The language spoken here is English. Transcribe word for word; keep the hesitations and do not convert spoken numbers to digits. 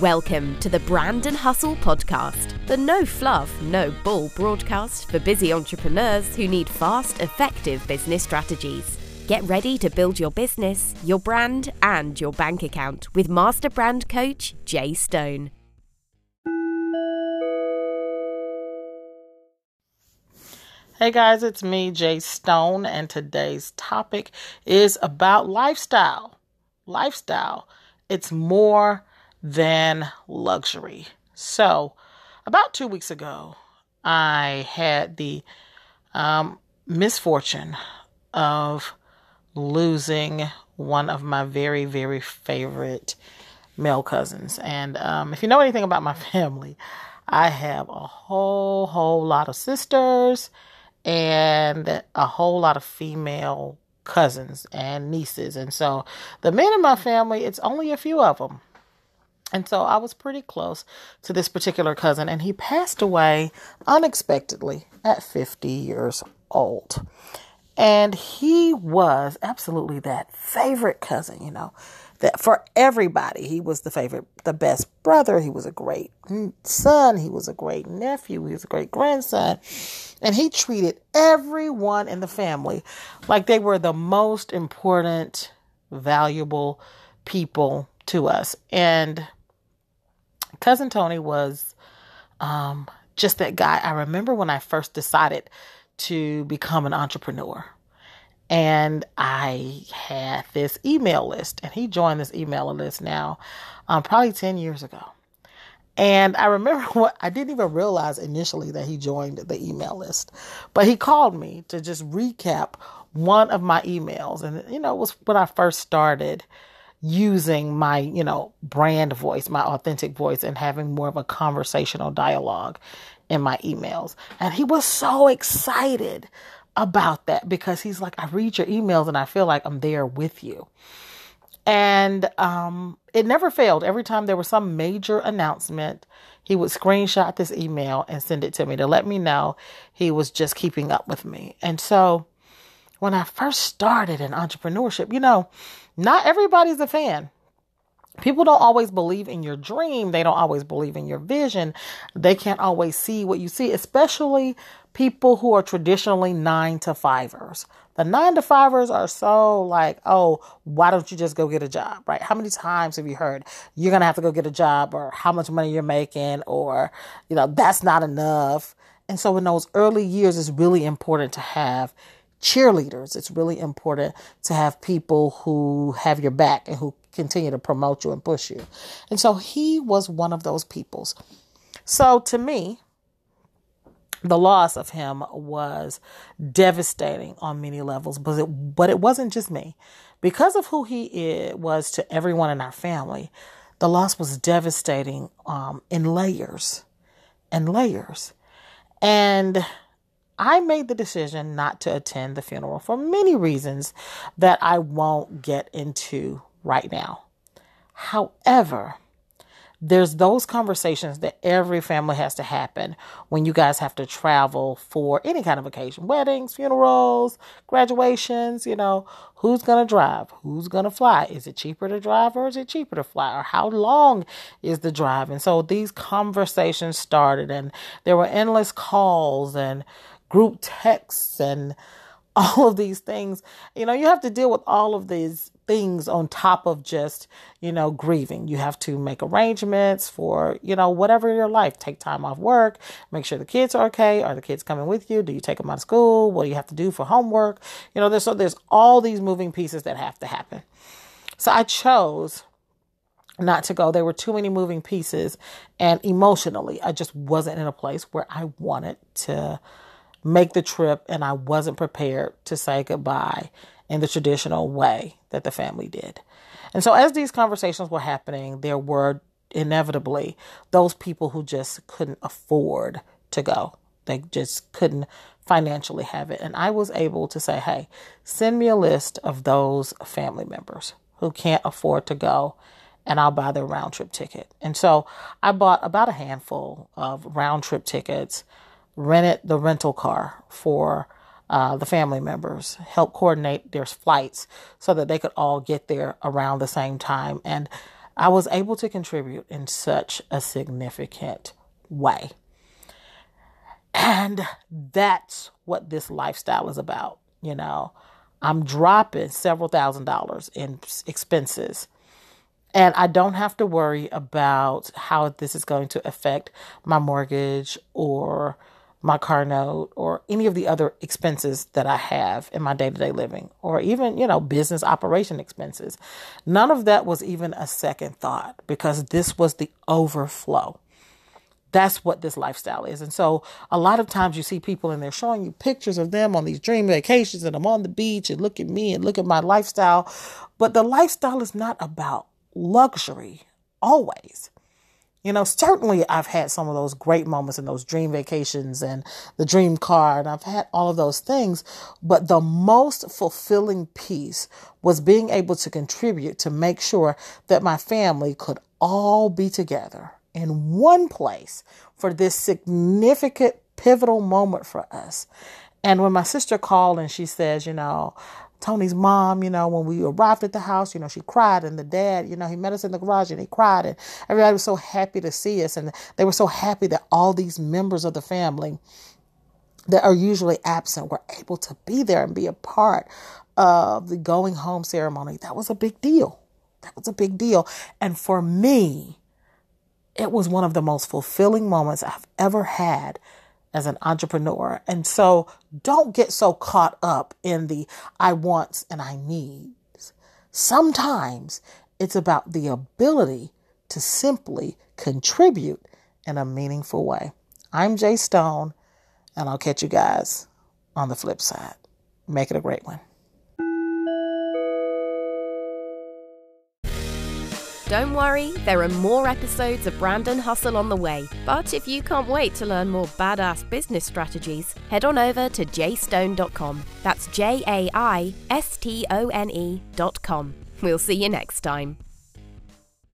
Welcome to the Brand and Hustle podcast, the no fluff, no bull broadcast for busy entrepreneurs who need fast, effective business strategies. Get ready to build your business, your brand, and your bank account with Master Brand Coach Jai Stone. Hey guys, it's me, Jai Stone, and today's topic is about lifestyle. Lifestyle. It's more than luxury. So, about two weeks ago, I had the um, misfortune of losing one of my very, very favorite male cousins. And um, if you know anything about my family, I have a whole, whole lot of sisters and a whole lot of female cousins and nieces. And so the men in my family, it's only a few of them. And so I was pretty close to this particular cousin, and he passed away unexpectedly at fifty years old. And he was absolutely that favorite cousin, you know, that for everybody. He was the favorite, the best brother. He was a great son. He was a great nephew. He was a great grandson. And he treated everyone in the family like they were the most important, valuable people to us. And Cousin Tony was um, just that guy. I remember when I first decided to become an entrepreneur, and I had this email list, and he joined this email list now, um, probably ten years ago. And I remember what I didn't even realize initially that he joined the email list, but he called me to just recap one of my emails. And, you know, it was when I first started using my, you know, brand voice, my authentic voice, and having more of a conversational dialogue in my emails. And he was so excited about that because he's like, I read your emails and I feel like I'm there with you. And um, it never failed. Every time there was some major announcement, he would screenshot this email and send it to me to let me know he was just keeping up with me. And so when I first started in entrepreneurship, you know, not everybody's a fan. People don't always believe in your dream. They don't always believe in your vision. They can't always see what you see, especially people who are traditionally nine to fivers. The nine to fivers are so like, oh, why don't you just go get a job, right? How many times have you heard you're going to have to go get a job, or how much money you're making, or, you know, that's not enough. And so in those early years, it's really important to have cheerleaders. It's really important to have people who have your back and who continue to promote you and push you. And so he was one of those peoples. So to me, the loss of him was devastating on many levels, but it, but it wasn't just me. Because of who he is, was to everyone in our family, the loss was devastating um, in layers and layers. And I made the decision not to attend the funeral for many reasons that I won't get into right now. However, there's those conversations that every family has to happen when you guys have to travel for any kind of occasion, weddings, funerals, graduations, you know, who's going to drive, who's going to fly? Is it cheaper to drive or is it cheaper to fly? Or how long is the drive? And so these conversations started, and there were endless calls and group texts and all of these things. You know, you have to deal with all of these things on top of just, you know, grieving. You have to make arrangements for, you know, whatever in your life. Take time off work, make sure the kids are okay. Are the kids coming with you? Do you take them out of school? What do you have to do for homework? You know, there's, so there's all these moving pieces that have to happen. So I chose not to go. There were too many moving pieces, and emotionally, I just wasn't in a place where I wanted to make the trip, and I wasn't prepared to say goodbye in the traditional way that the family did. And so as these conversations were happening, there were inevitably those people who just couldn't afford to go. They just couldn't financially have it. And I was able to say, hey, send me a list of those family members who can't afford to go, and I'll buy their round trip ticket. And so I bought about a handful of round trip tickets, rented the rental car for Uh, the family members, help coordinate their flights so that they could all get there around the same time. And I was able to contribute in such a significant way. And that's what this lifestyle is about. You know, I'm dropping several thousand dollars in expenses, and I don't have to worry about how this is going to affect my mortgage or my car note or any of the other expenses that I have in my day-to-day living, or even, you know, business operation expenses. None of that was even a second thought, because this was the overflow. That's what this lifestyle is. And so a lot of times you see people and they're showing you pictures of them on these dream vacations, and I'm on the beach, and look at me and look at my lifestyle. But the lifestyle is not about luxury always. You know, certainly I've had some of those great moments and those dream vacations and the dream car, and I've had all of those things. But the most fulfilling piece was being able to contribute to make sure that my family could all be together in one place for this significant, pivotal moment for us. And when my sister called and she says, you know, Tony's mom, you know, when we arrived at the house, you know, she cried, and the dad, you know, he met us in the garage and he cried, and everybody was so happy to see us. And they were so happy that all these members of the family that are usually absent were able to be there and be a part of the going home ceremony. That was a big deal. That was a big deal. And for me, it was one of the most fulfilling moments I've ever had as an entrepreneur. And so don't get so caught up in the I wants and I needs. Sometimes it's about the ability to simply contribute in a meaningful way. I'm Jai Stone, and I'll catch you guys on the flip side. Make it a great one. Don't worry, there are more episodes of Brand and Hustle on the way. But if you can't wait to learn more badass business strategies, head on over to jay stone dot com. That's J A I S T O N E dot com. We'll see you next time.